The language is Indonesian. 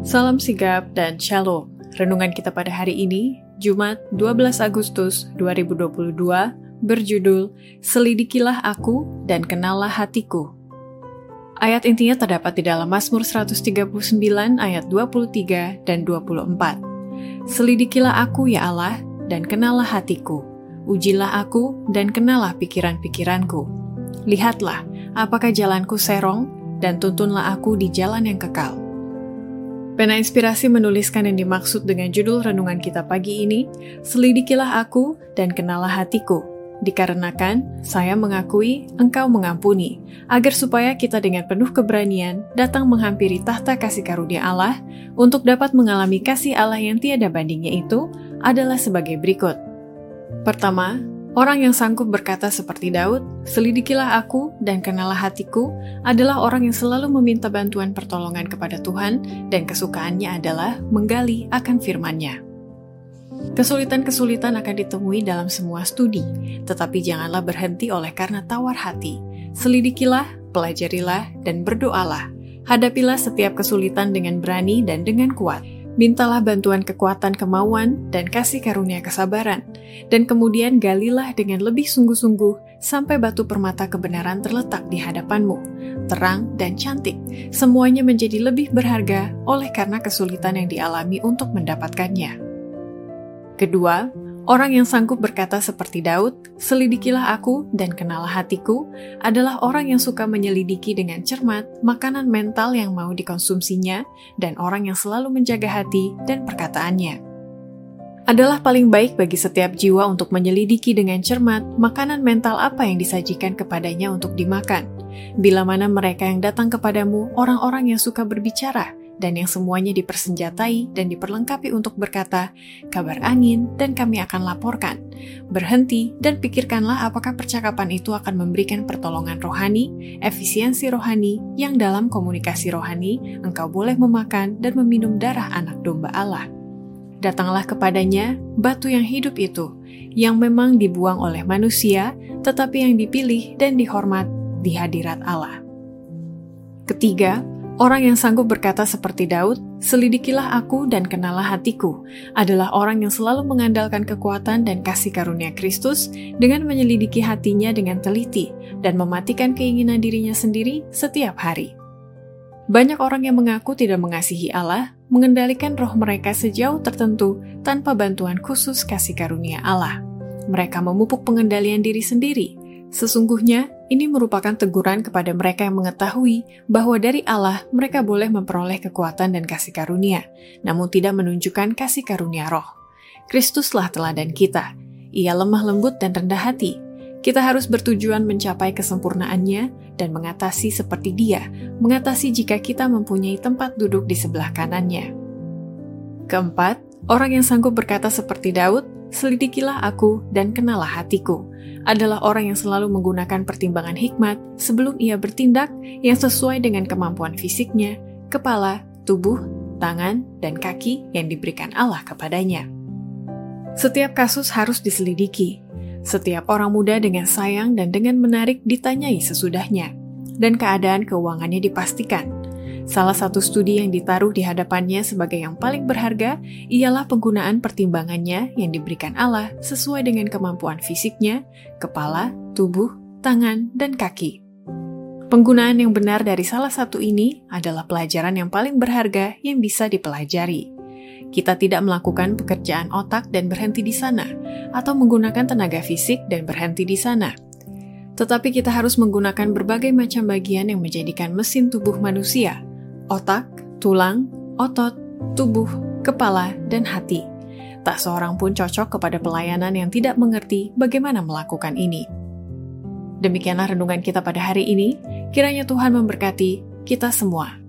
Salam sigap dan shalom. Renungan kita pada hari ini, Jumat 12 Agustus 2022, berjudul Selidikilah Aku dan Kenalah Hatiku. Ayat intinya terdapat di dalam Mazmur 139 ayat 23 dan 24. Selidikilah aku ya Allah dan kenalah hatiku. Ujilah aku dan kenalah pikiran-pikiranku. Lihatlah apakah jalanku serong dan tuntunlah aku di jalan yang kekal. Pena Inspirasi menuliskan yang dimaksud dengan judul renungan kita pagi ini, Selidikilah aku dan kenalah hatiku, dikarenakan saya mengakui engkau mengampuni, agar supaya kita dengan penuh keberanian datang menghampiri tahta kasih karunia Allah, untuk dapat mengalami kasih Allah yang tiada bandingnya itu adalah sebagai berikut. Pertama, orang yang sanggup berkata seperti Daud, selidikilah aku dan kenalah hatiku, adalah orang yang selalu meminta bantuan pertolongan kepada Tuhan dan kesukaannya adalah menggali akan firman-Nya. Kesulitan-kesulitan akan ditemui dalam semua studi, tetapi janganlah berhenti oleh karena tawar hati. Selidikilah, pelajarilah, dan berdoalah. Hadapilah setiap kesulitan dengan berani dan dengan kuat. Mintalah bantuan kekuatan kemauan dan kasih karunia kesabaran, dan kemudian galilah dengan lebih sungguh-sungguh sampai batu permata kebenaran terletak di hadapanmu, terang dan cantik. Semuanya menjadi lebih berharga oleh karena kesulitan yang dialami untuk mendapatkannya. Kedua, orang yang sanggup berkata seperti Daud, selidikilah aku dan kenalah hatiku, adalah orang yang suka menyelidiki dengan cermat makanan mental yang mau dikonsumsinya dan orang yang selalu menjaga hati dan perkataannya. Adalah paling baik bagi setiap jiwa untuk menyelidiki dengan cermat makanan mental apa yang disajikan kepadanya untuk dimakan, bila mana mereka yang datang kepadamu orang-orang yang suka berbicara, dan yang semuanya dipersenjatai dan diperlengkapi untuk berkata, kabar angin dan kami akan laporkan. Berhenti dan pikirkanlah apakah percakapan itu akan memberikan pertolongan rohani, efisiensi rohani, yang dalam komunikasi rohani, engkau boleh memakan dan meminum darah anak domba Allah. Datanglah kepadanya batu yang hidup itu, yang memang dibuang oleh manusia, tetapi yang dipilih dan dihormat di hadirat Allah. Ketiga, orang yang sanggup berkata seperti Daud, selidikilah aku dan kenalah hatiku, adalah orang yang selalu mengandalkan kekuatan dan kasih karunia Kristus dengan menyelidiki hatinya dengan teliti dan mematikan keinginan dirinya sendiri setiap hari. Banyak orang yang mengaku tidak mengasihi Allah, mengendalikan roh mereka sejauh tertentu tanpa bantuan khusus kasih karunia Allah. Mereka memupuk pengendalian diri sendiri. Sesungguhnya, ini merupakan teguran kepada mereka yang mengetahui bahwa dari Allah mereka boleh memperoleh kekuatan dan kasih karunia, namun tidak menunjukkan kasih karunia roh. Kristuslah teladan kita. Ia lemah lembut dan rendah hati. Kita harus bertujuan mencapai kesempurnaannya dan mengatasi seperti Dia, mengatasi jika kita mempunyai tempat duduk di sebelah kanannya. Keempat, orang yang sanggup berkata seperti Daud, selidikilah aku dan kenalah hatiku, adalah orang yang selalu menggunakan pertimbangan hikmat sebelum ia bertindak yang sesuai dengan kemampuan fisiknya, kepala, tubuh, tangan, dan kaki yang diberikan Allah kepadanya. Setiap kasus harus diselidiki. Setiap orang muda dengan sayang dan dengan menarik ditanyai sesudahnya, dan keadaan keuangannya dipastikan. Salah satu studi yang ditaruh di hadapannya sebagai yang paling berharga ialah penggunaan pertimbangannya yang diberikan Allah sesuai dengan kemampuan fisiknya, kepala, tubuh, tangan, dan kaki. Penggunaan yang benar dari salah satu ini adalah pelajaran yang paling berharga yang bisa dipelajari. Kita tidak melakukan pekerjaan otak dan berhenti di sana, atau menggunakan tenaga fisik dan berhenti di sana. Tetapi kita harus menggunakan berbagai macam bagian yang menjadikan mesin tubuh manusia, otak, tulang, otot, tubuh, kepala, dan hati. Tak seorang pun cocok kepada pelayanan yang tidak mengerti bagaimana melakukan ini. Demikianlah renungan kita pada hari ini. Kiranya Tuhan memberkati kita semua.